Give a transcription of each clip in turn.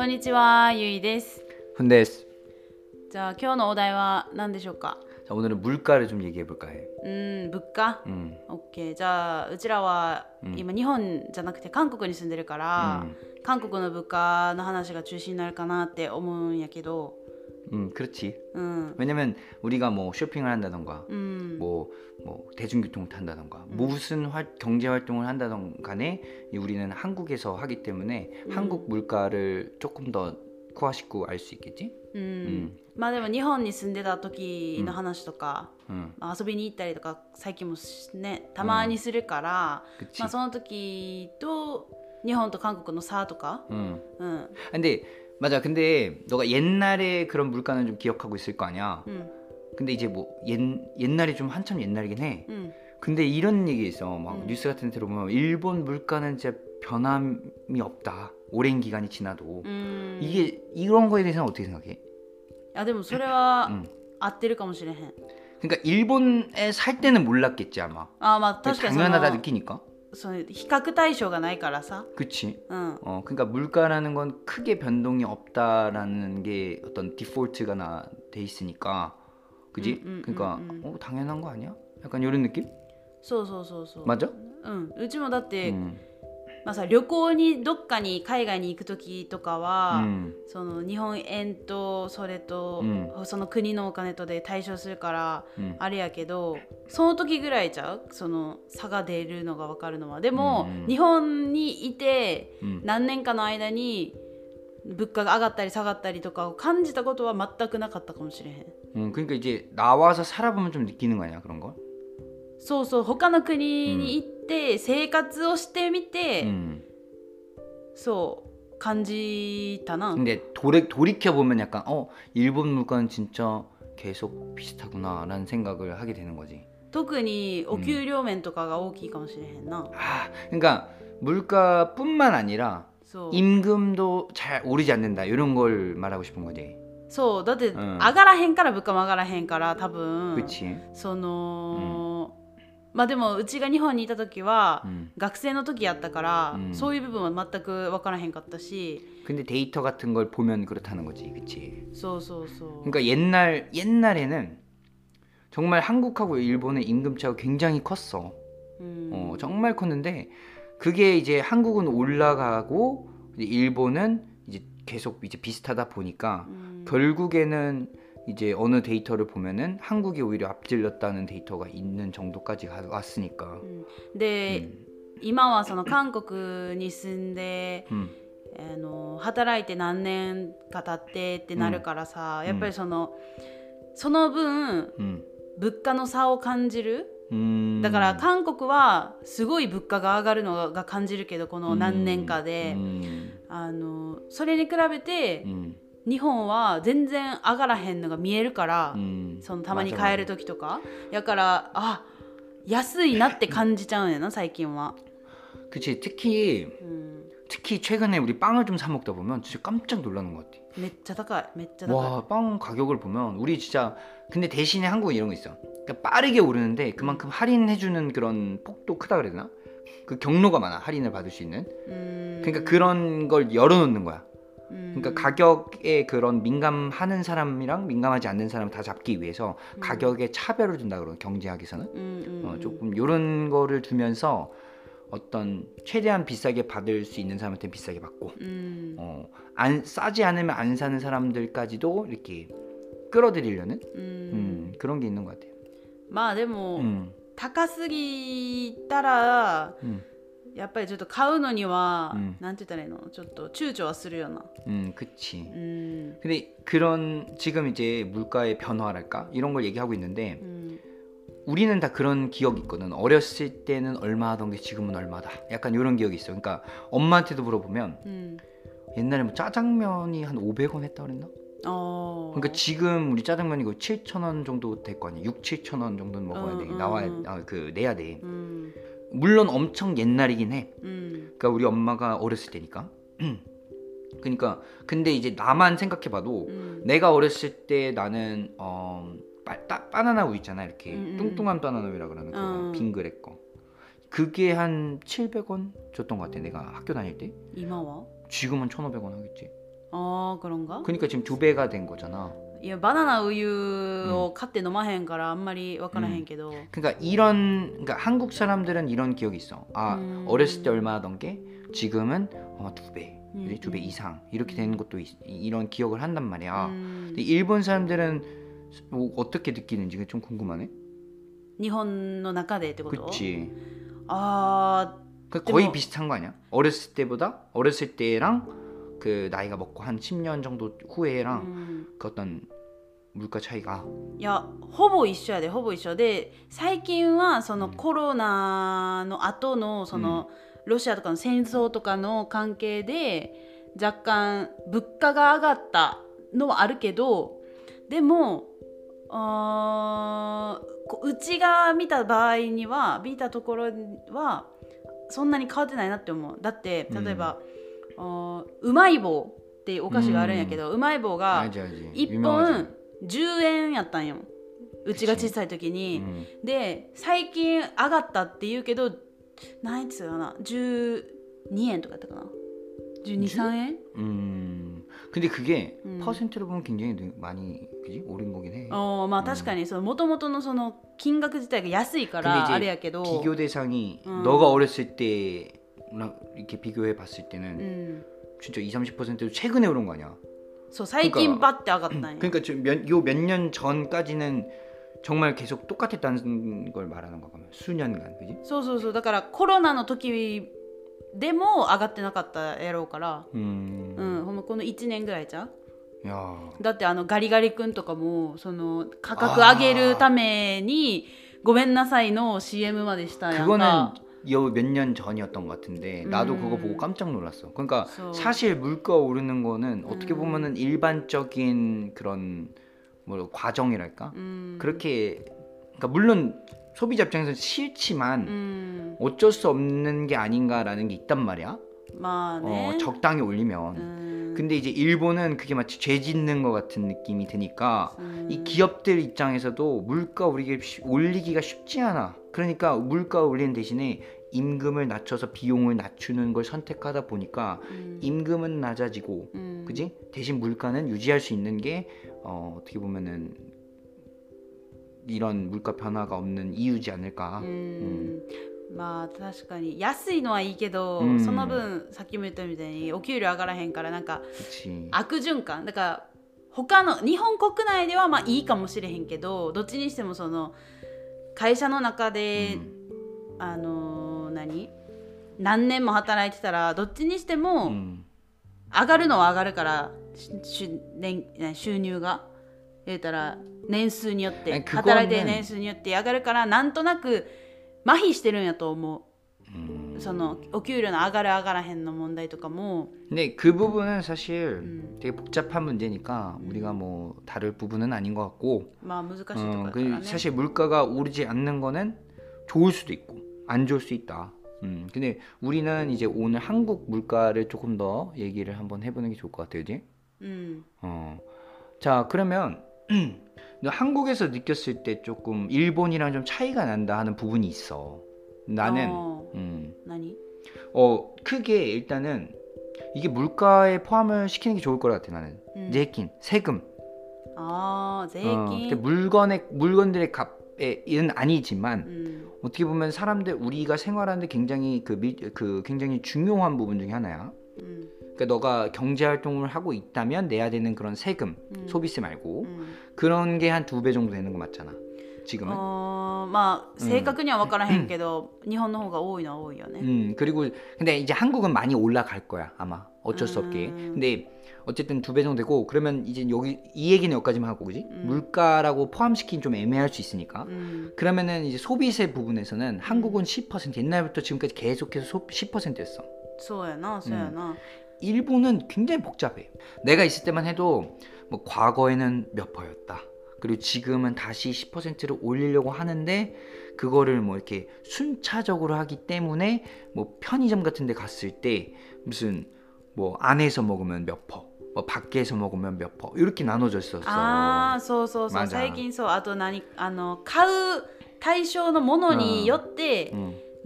こんにちは、ゆいです。훈です。じゃあ今日のお題は何でしょうか。じゃあ오늘은물가를좀 얘기해볼까 해。 物価。OK。じゃあうちらは今日本じゃなくて韓国に住んでるから、韓国の物価の話が中心になるかなって思うんやけど。그렇지。왜냐면 우리가 뭐 쇼핑을 한다던가 뭐 대중교통을 탄다던가 무슨 경제 활동을 한다던 간에 우리는 한국에서 하기 때문에 한국 물가를 조금 더詳しく 알 수 있겠지? まあでも日本に住んでた時の話とか、まあ、遊びに行ったりとか最近もねたまにするから、まあ、その時と日本と韓国の差とか근데 맞아 근데 너가 옛날에 그런 물가는 좀 기억하고 있을 거 아니야? 근데 이제 뭐 옛날이 좀 한참 옛날이긴 해. 근데 이런 얘기 있어. 막 뉴스 같은 데 들어보면 일본 물가는 진짜 변함이 없다. 오랜 기간이 지나도. 이게 이런 거에 대해서는 어떻게 생각해? 야, でもそれは合ってるかもしれへん. 그러니까 일본에 살 때는 몰랐겠지 아마. 아, 맞. 당연하다 느끼니까. 比較対象がないからさ. 그치. 그러니까 물가라는 건 크게 변동이 없다라는 게 어떤 디폴트가 돼 있으니까. 그지? 그러니까 당연한 거 아니야? 약간 이런 느낌? 소소소소. 맞아? 응. 우리도 だって まあさ旅行にどっかに海外に行く時とかは、その日本円とそれと、その国のお金とで対照するから、あれやけどその時ぐらいちゃうその差が出るのが分かるのはでも、日本にいて、何年かの間に物価が上がったり下がったりとかを感じたことは全くなかったかもしれへん。그러니까 이제 나와서 살아보면 좀 느끼는 거 아니야 그런 거? そうそう他の国に行って生活をしてみて、そう感じたな。で、돌이켜 보면 약간 일본 물가는 진짜 계속 비슷하구나라는 생각을 하게 되는 거지. 特にお給料面とかが大きいかもしれへんな。あ、그러니까 물가뿐만 아니라 임금도 잘 오르지 않는다 이런 걸 말하고 싶은 거지. そうだって上がらへんから物価も上がらへんから多分。그치。その。まあでもうちが日本にいた時は学生の時やったから、そういう部分は全く分からへんかったし。근데 데이터 같은 걸 보면 그렇다는 거지, 그치? そうそうそう。그러니까 옛날에는 정말 한국하고 일본의 임금 차가 굉장히 컸어. 정말 컸는데 그게 이제 한국은 올라가고 일본은 이제 계속 이제 비슷하다 보니까 결국에는 이제 어느 데이터를 보면은 한국이 오히려 앞질렀다는 데이터가 있는 정도까지 왔으니까. 근데 이마와 한국에 住んで 働いて何年か経ってってなるからさ、やっぱりその分、物価の差を感じる。だから韓国はすごい物価が上がるのが感じるけどこの何年かで、それに比べて。日本は全然上がらへんのが見えるから、そのたまに買える時とかやからあ安いなって感じちゃうんやな最近は。그치 특히 최근에 우리 빵을 좀 사 먹다 보면 진짜 깜짝 놀라는 것 같아. めっちゃ高い. 와, 빵 가격을 보면 우리 진짜 근데 대신에 한국은 이런 거 있어. 그러니까 빠르게 오르는데 그만큼 할인해 주는 그런 폭도 크다 그래야 되나? 그 경로가 많아 할인을 받을 수 있는. 그러니까 그런 걸 열어놓는 거야. 그러니까 가격에 그런 민감하는 사람이랑 민감하지 않는 사람 다 잡기 위해서 가격에 차별을 둔다 그런 경제학에서는 조금 이런 거를 두면서 어떤 최대한 비싸게 받을 수 있는 사람한테 비싸게 받고 싸지 않으면 안 사는 사람들까지도 이렇게 끌어들이려는 그런 게 있는 것 같아요. まあでも高すぎたら やっぱりちょっと買うのには、なんて言ったらいいの？ちょっと躊躇はするよな。그치。 근데 그런 지금 이제 물가의 변화랄까? 이런 걸 얘기하고 있는데 우리는 다 그런 기억이 있거든. 어렸을 때는 얼마 하던 게 지금은 얼마다. 약간 이런 기억이 있어. 그러니까 엄마한테도 물어보면 옛날에 뭐 짜장면이 한 500원 했다 그랬나? 그러니까 지금 우리 짜장면이 7,000원 정도 될 거 아니야. 6,000~7,000원 정도는 먹어야 돼. 내야 돼. 물론 엄청 옛날이긴 해. 그러니까 우리 엄마가 어렸을 때니까. 그러니까 근데 이제 나만 생각해봐도 내가 어렸을 때 나는 바나나 우유 있잖아 이렇게 뚱뚱한 바나나 우유라 그러는 거 빙그레 거. 그게 한 700원 줬던 것 같아 내가 학교 다닐 때. 이마와? 지금은 1,500원 하겠지. 아 그런가? 그러니까 지금 두 배가 된 거잖아. 야, 바나나 우유를 갖다 넣어마헨 가라 아무리 와카라헨게도. 그러니까 이런 그러니까 한국 사람들은 이런 기억이 있어. 아, 어렸을 때 얼마던 게 지금은 두 배. 두 배 이상 이렇게 되는 것도 이런 기억을 한단 말이야. 근데 일본 사람들은 뭐 어떻게 느끼는지 좀 궁금하네. 일본의 中でってこと? 그치. 아, 거의 비슷한 거 아니야? 어렸을 때보다 어렸을 때랑 그 나이가 먹고 한 10년 정도 후에랑 그 어떤 물가 차이가. 야, ほぼ一緒やで。 최근은 コロナの後の ロシアとかの戦争とかの関係で若干物価が上がったのはあるけど、でもうちが見た場合には見たところはそんなに変わってないなって思う。だって例えば、うまい棒っていうお菓子があるんやけど、うまい棒が1本10円やったんよ、うちが小さい時に。で最近上がったって言うけど何つうかな、12엔とかだったかな。12~13엔? 근데 그게 퍼센트로 보면 굉장히 많이 그지? 오른 거긴 해. 어, 막 사실은 그 모토모토의 그 금액 자체가 安いから あれやけど. 비교 대상이 너가 어렸을 때랑 이렇게 비교해 봤을 때는 진짜 20~30%도 최근에 오른 거 아니야. 그래서 최근 빠뜨 아갔다니. 그러니까 지금 몇 년 전까지는 정말 계속 똑같았다는 걸 말하는 거거든. 수년간, 그지? そうそうそうだからコロナの時でも上がってなかったやろうから。うん、ほんまこの1年ぐらいじゃん。だってあのガリガリ君とかもその価格上げるために CM까지したやんか。 그거는 요 몇 년 전이었던 것 같은데 나도 그거 보고 깜짝 놀랐어. 그러니까 사실 물가 오르는 거는 어떻게 보면은 일반적인 그런 뭐 과정이랄까? 그렇게 그러니까 물론 소비자 입장에서는 싫지만 어쩔 수 없는 게 아닌가라는 게 있단 말이야. 적당히 올리면. 근데 이제 일본은 그게 마치 죄 짓는 것 같은 느낌이 드니까 이 기업들 입장에서도 물가 올리기가 쉽지 않아. 그러니까 물가 올리는 대신에 임금을 낮춰서 비용을 낮추는 걸 선택하다 보니까 임금은 낮아지고, 그지? 대신 물가는 유지할 수 있는 게 어떻게 보면은 이런 물가 변화가 없는 이유지 않을까. まあ確かに安いのはいいけどその分さっきも言ったみたいにお給料上がらへんからなんか他の日本国内ではまあいいかもしれへんけどどっちにしてもその会社の中で何年も働いてたらどっちにしても 上がるのは上がるから収入が働いて年数によって上がるからなんとなく麻痺してるんやと思う。そのお給料の上がる上がらへんの問題とかも。 그 부분은 사실 되게 복잡한 문제니까 우리가 뭐 다룰 부분은 아닌 것 같고. 사실 물가가 오르지 않는 거는 좋을 수도 있고 안 좋을 수 있다. 근데 우리는 이제 오늘 한국 물가를 조금 더 얘기를 한번 해보는 게 좋을 것 같아요, 이제. 자 그러면. 한국에서 느꼈을 때 조금 일본이랑 좀 차이가 난다 하는 부분이 있어. 나는 크게 일단은 이게 물가에 포함을 시키는 게 좋을 것 같아. 나는 세금. 아, 세금. 물건들의 값은 아니지만 어떻게 보면 사람들 우리가 생활하는데 굉장히 굉장히 중요한 부분 중에 하나야. 그러니까 너가 경제활동을 하고 있다면 내야 되는 그런 세금, 소비세 말고 그런 게 한 2배 정도 되는 거 맞잖아, 지금은? 막 정확히는 모르겠는데도 일본의 方が多いのは多いよね. 그리고 근데 이제 한국은 많이 올라갈 거야, 아마. 어쩔 수 없게. 근데 어쨌든 2배 정도 되고 그러면 이제 여기 이 얘기는 여기까지만 하고, 그지? 물가라고 포함시키긴 좀 애매할 수 있으니까. 그러면은 이제 소비세 부분에서는 한국은 10% 옛날부터 지금까지 계속해서 10%였어. そうやな。 일본은 굉장히 복잡해. 내가 있을 때만 해도 뭐 과거에는 몇 퍼였다. 그리고 지금은 다시 10%를 올리려고 하는데 그거를 뭐 이렇게 순차적으로 하기 때문에 뭐 편의점 같은 데 갔을 때 무슨 뭐 안에서 먹으면 몇 퍼, 뭐 밖에서 먹으면 몇 퍼 이렇게 나눠져 있었어. 아, 맞아. 아또 나니, 買う対象のものによって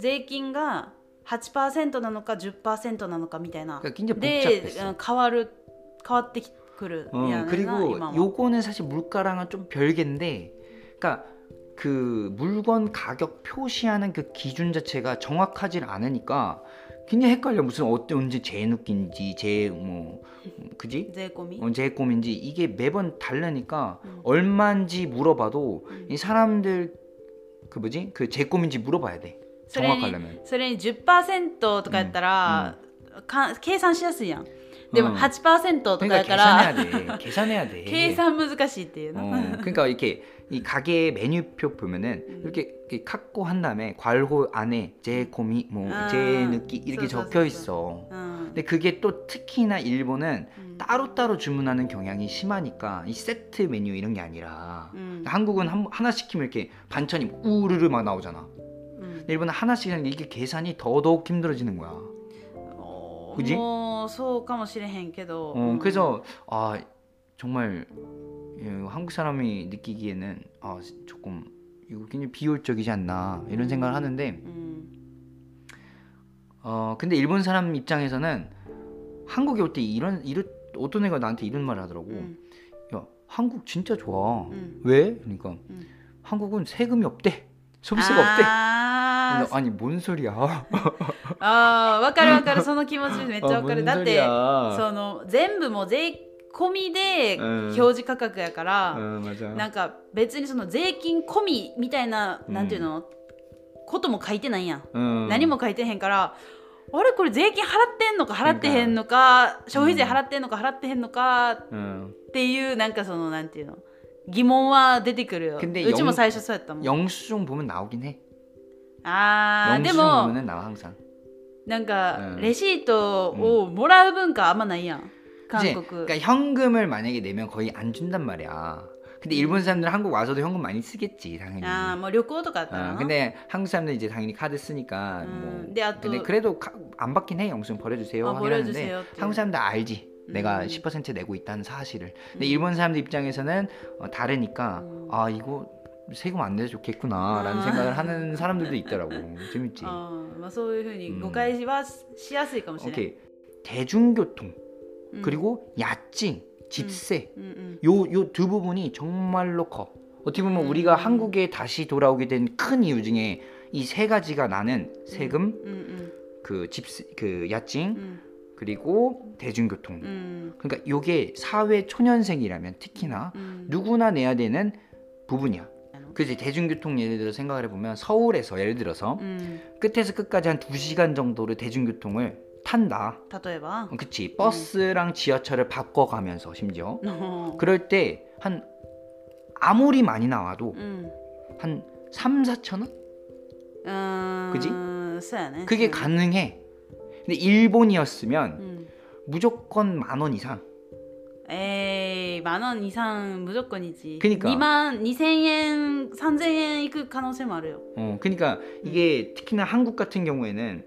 税金が 8% なのか 10% なのかみたいな。で、変わる変わってくる야 그리고 요거는 사실 물가랑은 좀 별개인데, 그러니까 그 물건 가격 표시하는 그 기준 자체가 정확하질 않으니까 굉장히 헷갈려. 무슨 언제 제누끼인지 제뭐 그지? 제꼬미? 제꼬미인지 이게 매번 다르니까 얼마인지 물어봐도 이 사람들 그 뭐지? 그 제꼬미인지 물어봐야 돼. 정확하려면. それに10%とかやったら計算しやすいやん。 でも8%とかだから 계산해야 돼. 계산 難しいっていうの. 그러니까 이렇게 이 가게 메뉴표 보면은 이렇게, 이렇게 깎고 한 다음에 괄호 안에 제코미 뭐 제느끼 이렇게 적혀 있어. 근데 그게 또 특히나 일본은 따로따로 주문하는 경향이 심하니까 이 세트 메뉴 이런 게 아니라 한국은 하나 시키면 이렇게 반찬이 우르르 막 나오잖아. 근데 일본은 하나 시키는 게 이게 계산이 더더욱 힘들어지는 거야. 그지? そうかもしれへんけど 그래서 아 정말 한국 사람이 느끼기에는 아 조금 이거 굉장히 비효율적이지 않나 이런 생각을 하는데 근데 일본 사람 입장에서는 한국에 올 때 어떤 애가 나한테 이런 말을 하더라고. 야 한국 진짜 좋아. 왜? 그러니까 한국은 세금이 없대. 소비세가 없대. 아니 뭔 소리야. わかるわかる。 その気持ちめっちゃわかる。だってその全部も税込みで表示価格やから、なんか別にその税金込みみたいななんていうのことも書いてないやん。何も書いてへんから、あれこれ税金払ってんのか払ってへんのか、消費税払ってんのか払ってへんのかっていうなんかそのなんていうの疑問は出てくるよ。うちも最初そうやったもん。영수증 보면 나오긴 해。 あーでもなんかレシートをもらう文化あんまないやん韓国。 그러니까 현금을 만약에 내면 거의 안 준단 말이야. 근데 일본 사람들은 한국 와서도 현금 많이 쓰겠지 당연히. 아, 뭐 여행とか 했잖아. 근데 한국 사람들은 이제 당연히 카드 쓰니까 뭐. 근데 그래도 안 받긴 해. 영수증 버려주세요. 버려주세요. 한국 사람들 알지. 내가 10% 내고 있다는 사실을. 근데 일본 사람들 입장에서는 다르니까 아 이거 세금 안 내도 좋겠구나라는 생각을 하는 사람들도 있더라고. 재밌지. 뭐 소위 오해가 쉬웠을かもしれない. 대중교통 그리고 야증, 집세 요 두 부분이 정말로 커. 어떻게 보면 우리가 한국에 다시 돌아오게 된 큰 이유 중에 이 세 가지가 나는 세금, 그 집세, 그 야증, 그리고 대중교통. 그러니까 요게 사회 초년생이라면 특히나 누구나 내야 되는 부분이야. 그래서 대중교통 예를 들어 생각을 해보면 서울에서 예를 들어서 끝에서 끝까지 한 2시간 정도를 대중교통을 탄다. 다도해봐. 그치. 버스랑 지하철을 바꿔가면서 심지어. 그럴 때 한 아무리 많이 나와도 한 3,4천 원? 그지? 그게 가능해. 근데 일본이었으면 무조건 10,000원 이상. 에이 10,000원 이상 무조건이지. 그러니까 22,000원, 3,000원 이끌 가능성이 많아요. 그러니까 이게 특히나 한국 같은 경우에는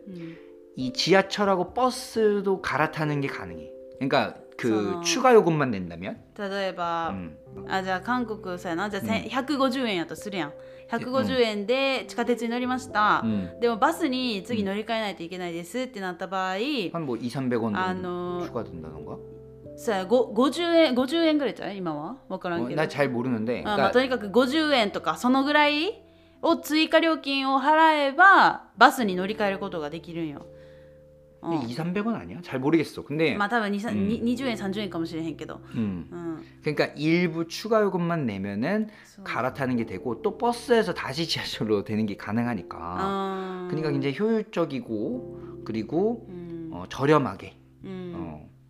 이 지하철하고 버스도 갈아타는 게 가능해. 그러니까 그 추가 요금만 낸다면? 예를 들어 아, 자, 한국에서는 150円やとするやん. 150円で 地下鉄に乗りました. でもバスに次乗り換えないといけないですってなった場合 한 뭐 2,300원 추가된다던가? そうや、50円ぐらいじゃない今はわからんけど。な、잘 모르는데。まあとにかく50円とかそのぐらいを追加料金を払えばバスに乗り換えることができるんよ。まあ多分20円30円かもしれへんけど。 그러니까 일부 추가 요금만 내면은 갈아타는 게 되고 또 버스에서 다시 지하철로 되는 게 가능하니까. 그러니까 굉장히 효율적이고 그리고 저렴하게.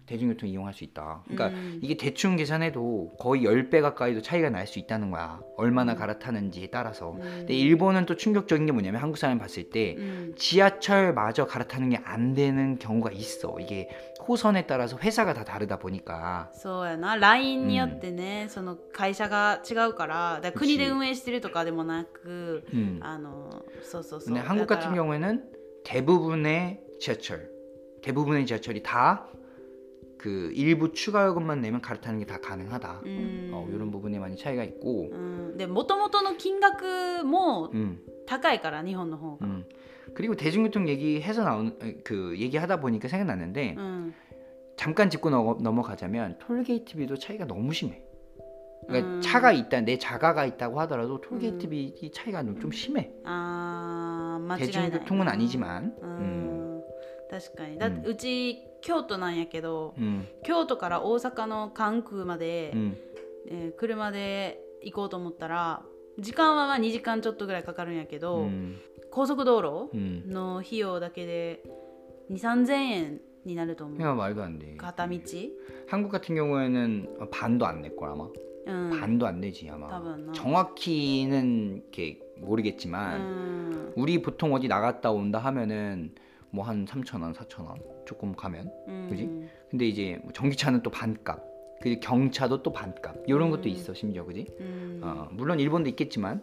대중교통 이용할 수 있다. 그러니까 이게 대충 계산해도 거의 10배 가까이도 차이가 날 수 있다는 거야. 얼마나 갈아타는지에 따라서. 근데 일본은 또 충격적인 게 뭐냐면 한국 사람이 봤을 때 지하철마저 갈아타는 게 안 되는 경우가 있어. 이게 호선에 따라서 회사가 다 다르다 보니까. そうやな。ラインによってね、その会社が違うから、だから国で運営してるとかでもなく、 そうそうそう。 근데 한국 같은 경우에는 대부분의 지하철이 다 그 일부 추가 요금만 내면 갈아타는 게 다 가능하다. 이런 부분에 많이 차이가 있고. 근데 모토모토의 금액도 高いから, 일본의 方が. 그리고 대중교통 얘기해서 나온 그 얘기하다 보니까 생각났는데 잠깐 짚고 넘어가자면 톨게이트비도 차이가 너무 심해. 그러니까 차가 있다, 내 자가가 있다고 하더라도 톨게이트비 차이가 좀 심해. 아, 대중교통은 아니지만. 確かに。だってうち京都なんやけど、京都から大阪の関空まで、車で行こうと思ったら時間はまあ2時間ちょっとぐらいかかるんやけど、高速道路の費用だけで 2,3000 円になると思う。いや、말도 안 돼. 가다 미치. 한국 같은 경우에는 반도 안 낼 걸 아마. 반도 안 내지 아마. 정확히는 이렇게 모르겠지만 우리 보통 어디 나갔다 온다 하면은 뭐 한 3,000원, 4,000원 조금 가면, 그지? 근데 이제 전기차는 또 반값, 그 경차도 또 반값 이런 것도 있어 심지어, 그지? 물론 일본도 있겠지만,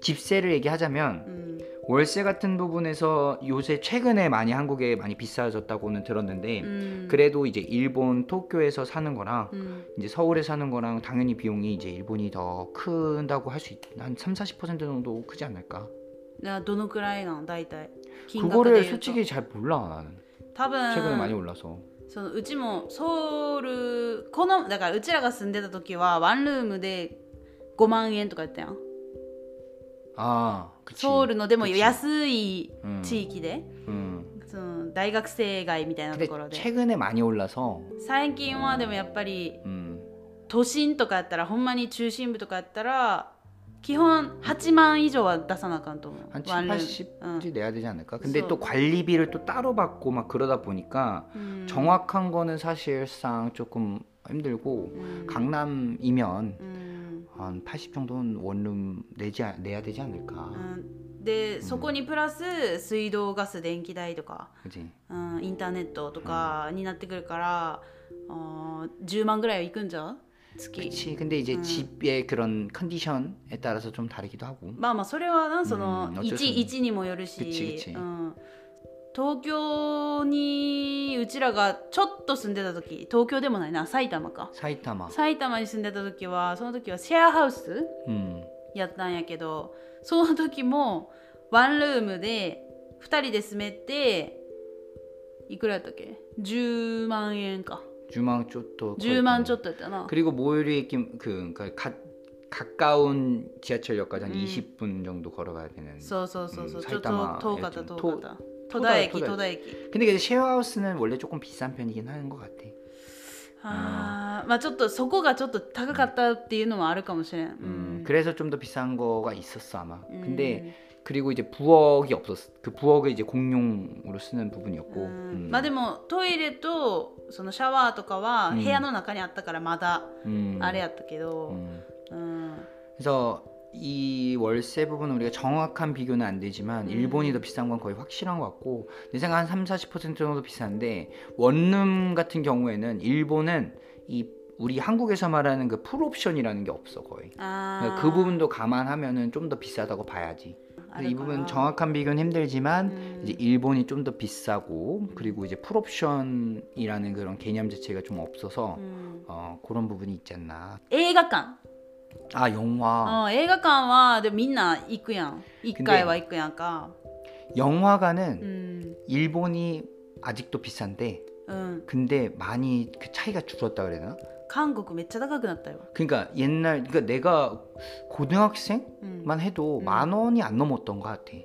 집세를 얘기하자면 월세 같은 부분에서 요새 최근에 많이 한국에 많이 비싸졌다고는 들었는데 그래도 이제 일본 도쿄에서 사는 거랑 이제 서울에 사는 거랑 당연히 비용이 이제 일본이 더 큰다고 할 수 있, 한 30~40% 정도 크지 않을까? どのくらいなの大体金額で言うと 그거를 솔직히 잘 몰라 나는. 최근에 많이 올라서. うちもソウルこのだからうちらが住んでた時はワンルームで5万円とか言ったやん。ああ、ソウルのでも安い地域で、その大学生街みたいなところで 최근에 많이 올라서. 最近はでもやっぱり 都心とかやったらほんまに中心部とかやったら 기본 8만 이상은 出さなあかんと思う. 한 7,80지 내야 되지 않을까? 근데 또 관리비를 또 따로 받고 막 그러다 보니까 정확한 거는 사실상 조금 힘들고 강남이면 한 80 정도는 원룸 내야 되지 않을까? 근데 거기에 플러스 수도, 가스, 전기세とか 인터넷とかになってくるから 10만 ぐらいはいくんじゃ? 그치. 근데 이제 집의 그런 컨디션에 따라서 좀 다르기도 하고. 맞아, 그거는 위치にもよるし. 東京にうちらがちょっと住んでた時、東京でもないな、埼玉か。埼玉に住んでた時は、その時はシェアハウスやったんやけど、その時もワンルームで2人で住めていくらやったっけ？ 10만 쪼또. 10만 쪼또였잖아. 그리고 모유리 가까운 지하철역까지 한 20분 정도 걸어가야 되는. 사이타마. 도다에키. 근데 셰어하우스는 원래 조금 비싼 편이긴 하는 것 같아. 아, 막 쪼또, 소고가 쪼또 다가갔다っていうのもあるかもしれん. 그래서 좀 더 비싼 거가 있었어 아마. 근데 그리고 이제 부엌이 없었어. 그 부엌을 이제 공용으로 쓰는 부분이었고. 마데모 토일레도 そのシャワーとかは部屋の中にあったからまだあれやったけど 그래서 이 월세 부분은 우리가 정확한 비교는 안 되지만 일본이 더 비싼 건 거의 확실한 것 같고 내 생각에 한 30~40% 정도 비싼데 원룸 같은 경우에는 일본은 이 우리 한국에서 말하는 그 풀옵션이라는 게 없어 거의. 그러니까 그 부분도 감안하면은 좀 더 비싸다고 봐야지. 이 부분 정확한 비교는 힘들지만 이제 일본이 좀 더 비싸고 그리고 이제 풀옵션이라는 그런 개념 자체가 좀 없어서 그런 부분이 있지 않나. 영화관. 아, 영화. 영화관은 근데 민나 行くやん. 1回は 行くやんか. 영화관은 일본이 아직도 비싼데 근데 많이 그 차이가 줄었다 그래야 되나? 한국 진짜 高くなったよ. 그러니까 옛날 그러니까 내가 고등학생만 해도 10,000원이 안 넘었던 것 같아.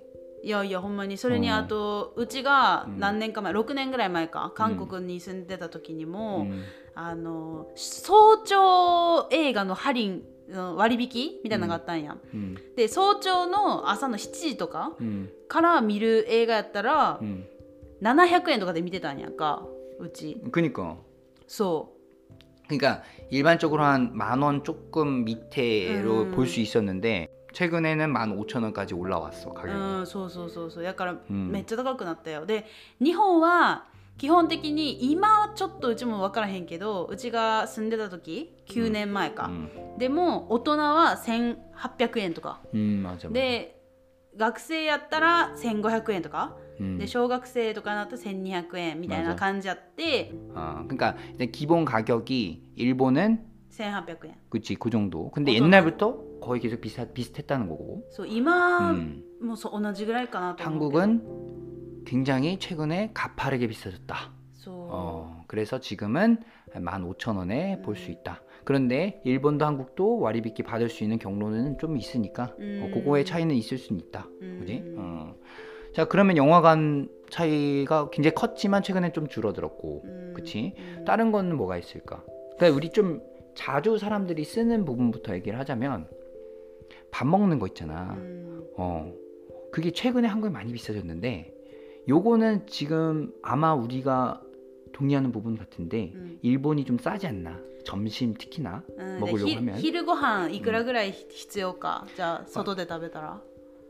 야야, 정말. それにあと 우리가 몇 년 전에 6년ぐらい 前か 한국에 살았을 때도 아침 영화의 할인割引 みたいなのがあったんや. 근데 아침 7시とかから 見る 映画やったら 700円とかで見てたんやんか. うち. 그러니까. 그러니까 일반적으로 한 10,000원 조금 밑에로 볼 수 있었는데 최근에는 15,000원까지 올라왔어 가격이. 소소소소. 약간 진짜 高くなったよ. 근데 일본은 기본적으로 이마 조금 우리는 모르겠는데도 우리가 살던 때기 9년 전인가. 근데 大人は 1,800원とか. 맞아. 근데 学生やったら 1,500원とか. で小学生とかになったら1200円みたいな感じやって 그러니까 기본 가격이 일본은 1800원. 그치, 그 정도. 근데 옛날부터 거의 계속 비슷했다는 거고. 뭐 한국은 굉장히 최근에 가파르게 비싸졌다. 그래서 지금은 15,000원에 볼 수 있다. 그런데 일본도 한국도割引 받을 수 있는 경로는 좀 있으니까 그거의 차이는 있을 수는 있다. 그지? 자, 그러면 영화관 차이가 굉장히 컸지만 최근에 좀 줄어들었고, 그치? 다른 건 뭐가 있을까? 그러니까 우리 좀 자주 사람들이 쓰는 부분부터 얘기를 하자면 밥 먹는 거 있잖아. 그게 최근에 한국에 많이 비싸졌는데 요거는 지금 아마 우리가 동의하는 부분 같은데 일본이 좀 싸지 않나? 점심 특히나 먹으려고 하면. 昼ご飯いくらぐらい必要か? じゃあ外で食べたら?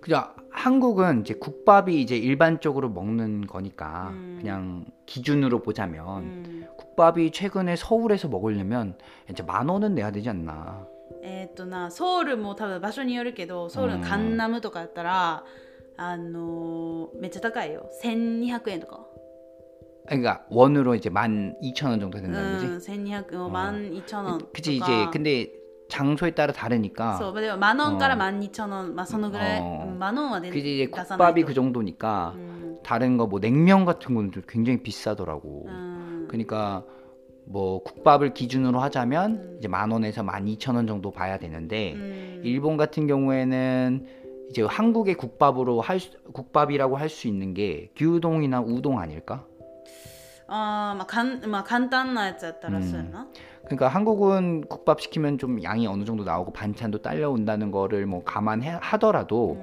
그죠. 한국은 이제 국밥이 이제 일반적으로 먹는 거니까 그냥 기준으로 보자면 국밥이 최근에 서울에서 먹으려면 이제 10,000원은 내야 되지 않나? ソウルも多分場所によるけど、ソウル、カンナムとかやったらめっちゃ高いよ。1,200円とか。 그러니까 원으로 이제 12,000원 정도 된다는 거지? 1200원、12,000원. 그치 이제 근데 장소에 따라 다르니까. 10,000원から12,000원, 막 そのぐらい. 10,000원은 그치 이제 국밥이 그 정도니까 다른 거 뭐 냉면 같은 거는 좀 굉장히 비싸더라고. 그러니까 뭐 국밥을 기준으로 하자면 이제 10,000원에서 12,000원 정도 봐야 되는데 일본 같은 경우에는 이제 한국의 국밥으로 국밥이라고 할 수 있는 게 규동이나 우동 아닐까? 간단한やつやったらそうやな. 그러니까 한국은 국밥 시키면 좀 양이 어느 정도 나오고 반찬도 딸려온다는 거를 뭐 감안하더라도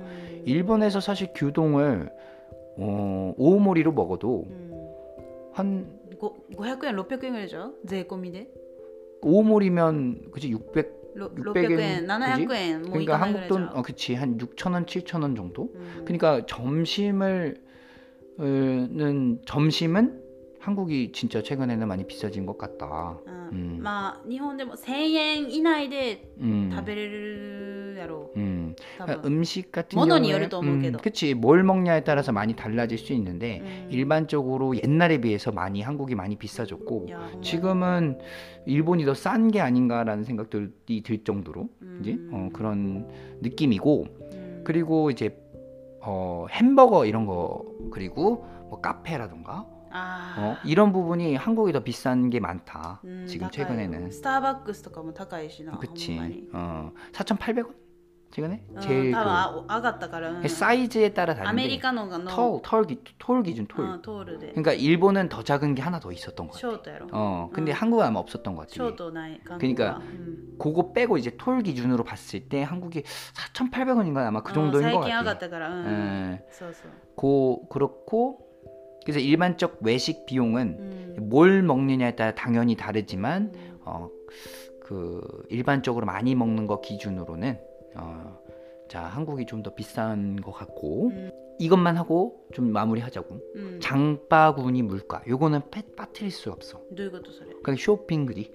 일본에서 사실 규동을 오오모리로 먹어도 한 500엔, 600엔 그러죠? 제코미데. 오오모리면 그치 600엔, 700엔 뭐 그러니까 한국 돈 그치 한 6,000원, 7,000원 정도? 그러니까 점심은 한국이 진짜 최근에는 많이 비싸진 것 같다. 막 일본도 1,000엔 이내에 食べれるやろ. 음식 같은 경우는 그치 뭘 먹냐에 따라서 많이 달라질 수 있는데 일반적으로 옛날에 비해서 많이 한국이 많이 비싸졌고 지금은 일본이 더 싼 게 아닌가라는 생각들이 들 정도로 이제 그런 느낌이고 그리고 이제 햄버거 이런 거 그리고 뭐 카페라던가 이런 부분이 한국이 더 비싼 게 많다. 지금 최근에는. 스타벅스とかも 高いしな. 그치. 4,800원? 최근에? 제일 그 사이즈에 따라 다른데. 아메리카노가 톨 기준. 그러니까 일본은 더 작은 게 하나 더 있었던 것 같아. 근데 한국은 아마 없었던 것 같아. 그러니까 그거 빼고 이제 톨 기준으로 봤을 때 한국이 4,800원인가 아마 그 정도인 것 같아. 그렇고 그래서 일반적 외식 비용은 뭘 먹느냐에 따라 당연히 다르지만 그 일반적으로 많이 먹는 거 기준으로는 자 한국이 좀 더 비싼 것 같고 이것만 하고 좀 마무리하자고. 장바구니 물가 요거는 빠뜨릴 수 없어. 그러니까 쇼핑그리.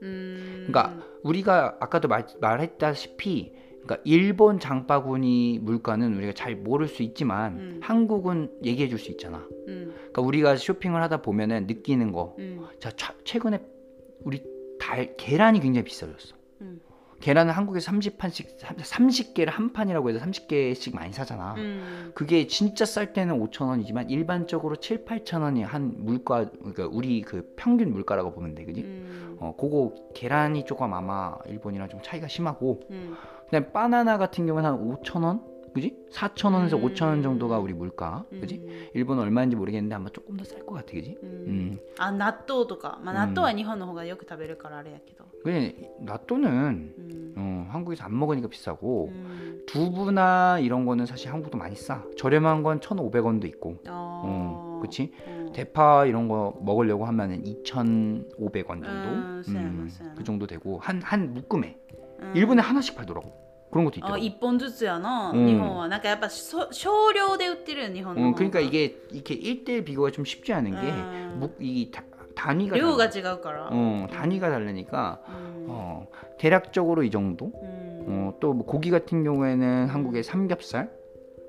그러니까 우리가 아까도 말했다시피 그러니까 일본 장바구니 물가는 우리가 잘 모를 수 있지만 한국은 얘기해 줄 수 있잖아. 그러니까 우리가 쇼핑을 하다 보면은 느끼는 거. 자, 최근에 우리 계란이 굉장히 비싸졌어. 계란은 한국에서 30판씩 30개를 한 판이라고 해서 30개씩 많이 사잖아. 그게 진짜 쌀 때는 5,000원이지만 일반적으로 7,000~8,000원이 한 물가 그러니까 우리 그 평균 물가라고 보면 돼. 그지? 그거 계란이 조금 아마 일본이랑 좀 차이가 심하고 그다음에 바나나 같은 경우는 한 5,000원? 그지? 4,000원에서 5,000원 정도가 우리 물가. 그지? 일본은 얼마인지 모르겠는데 아마 조금 더 쌀 것 같아. 그지? 아, 나토とか. 마 나토는 일본보다 よく食べるからあれやけど. 그래, 나토는 한국에서 안 먹으니까 비싸고 두부나 이런 거는 사실 한국도 많이 싸. 저렴한 건 1,500원도 있고. 그렇지? 대파 이런 거 먹으려고 하면은 2,500원 정도. 그 정도 되고 한 묶음에. 일본에 하나씩 팔더라고. 그런 것도 있더라고. 1本ずつやな. 일본은 약간 약간 소량으로 売ってる 일본은. 그러니까 이게 이렇게 1대1 비교가 좀 쉽지 않은 게 이 단위가 달라. 단위가 다르니까 대략적으로 이 정도. 또 뭐 고기 같은 경우에는 한국의 삼겹살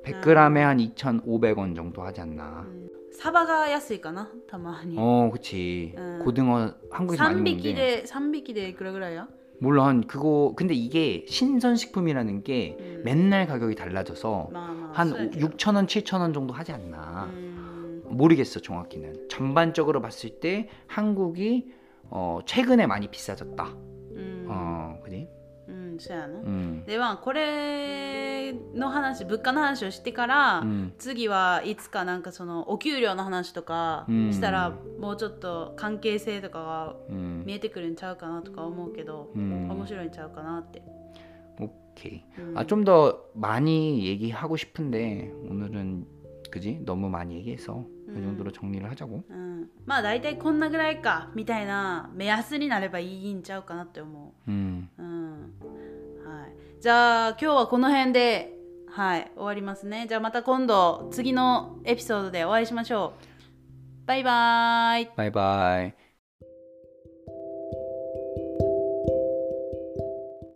100g에 한 2,500원 정도 하지 않나. 사바가 安いかな? 다만이. 그렇지. 고등어 한국에서 많이 먹는데. 3匹で いくらぐらいや? 몰라 한 그거 근데 이게 신선식품이라는 게 맨날 가격이 달라져서 한 6,000원, 7,000원 정도 하지 않나. 모르겠어 정확히는. 전반적으로 봤을 때 한국이 최근에 많이 비싸졌다. 그래? そうやな。ではこれの話、物価の話をしてから、次はいつかなんかそのお給料の話とかしたらもうちょっと関係性とかが見えてくるんちゃうかなとか思うけど、面白いんちゃうかなって。オッケー。あ、좀 더 많이 얘기하고 싶은데 오늘은 그지? 너무 많이 얘기해서 그 정도로 정리를 하자고. 막 대략 こんなぐらいかみたいな目安になればいいんちゃうかなって思う. じゃあ今日はこの辺で、はい、終わりますね。じゃあまた今度次のエピソードでお会いしましょう。バイバイ。バイバイ。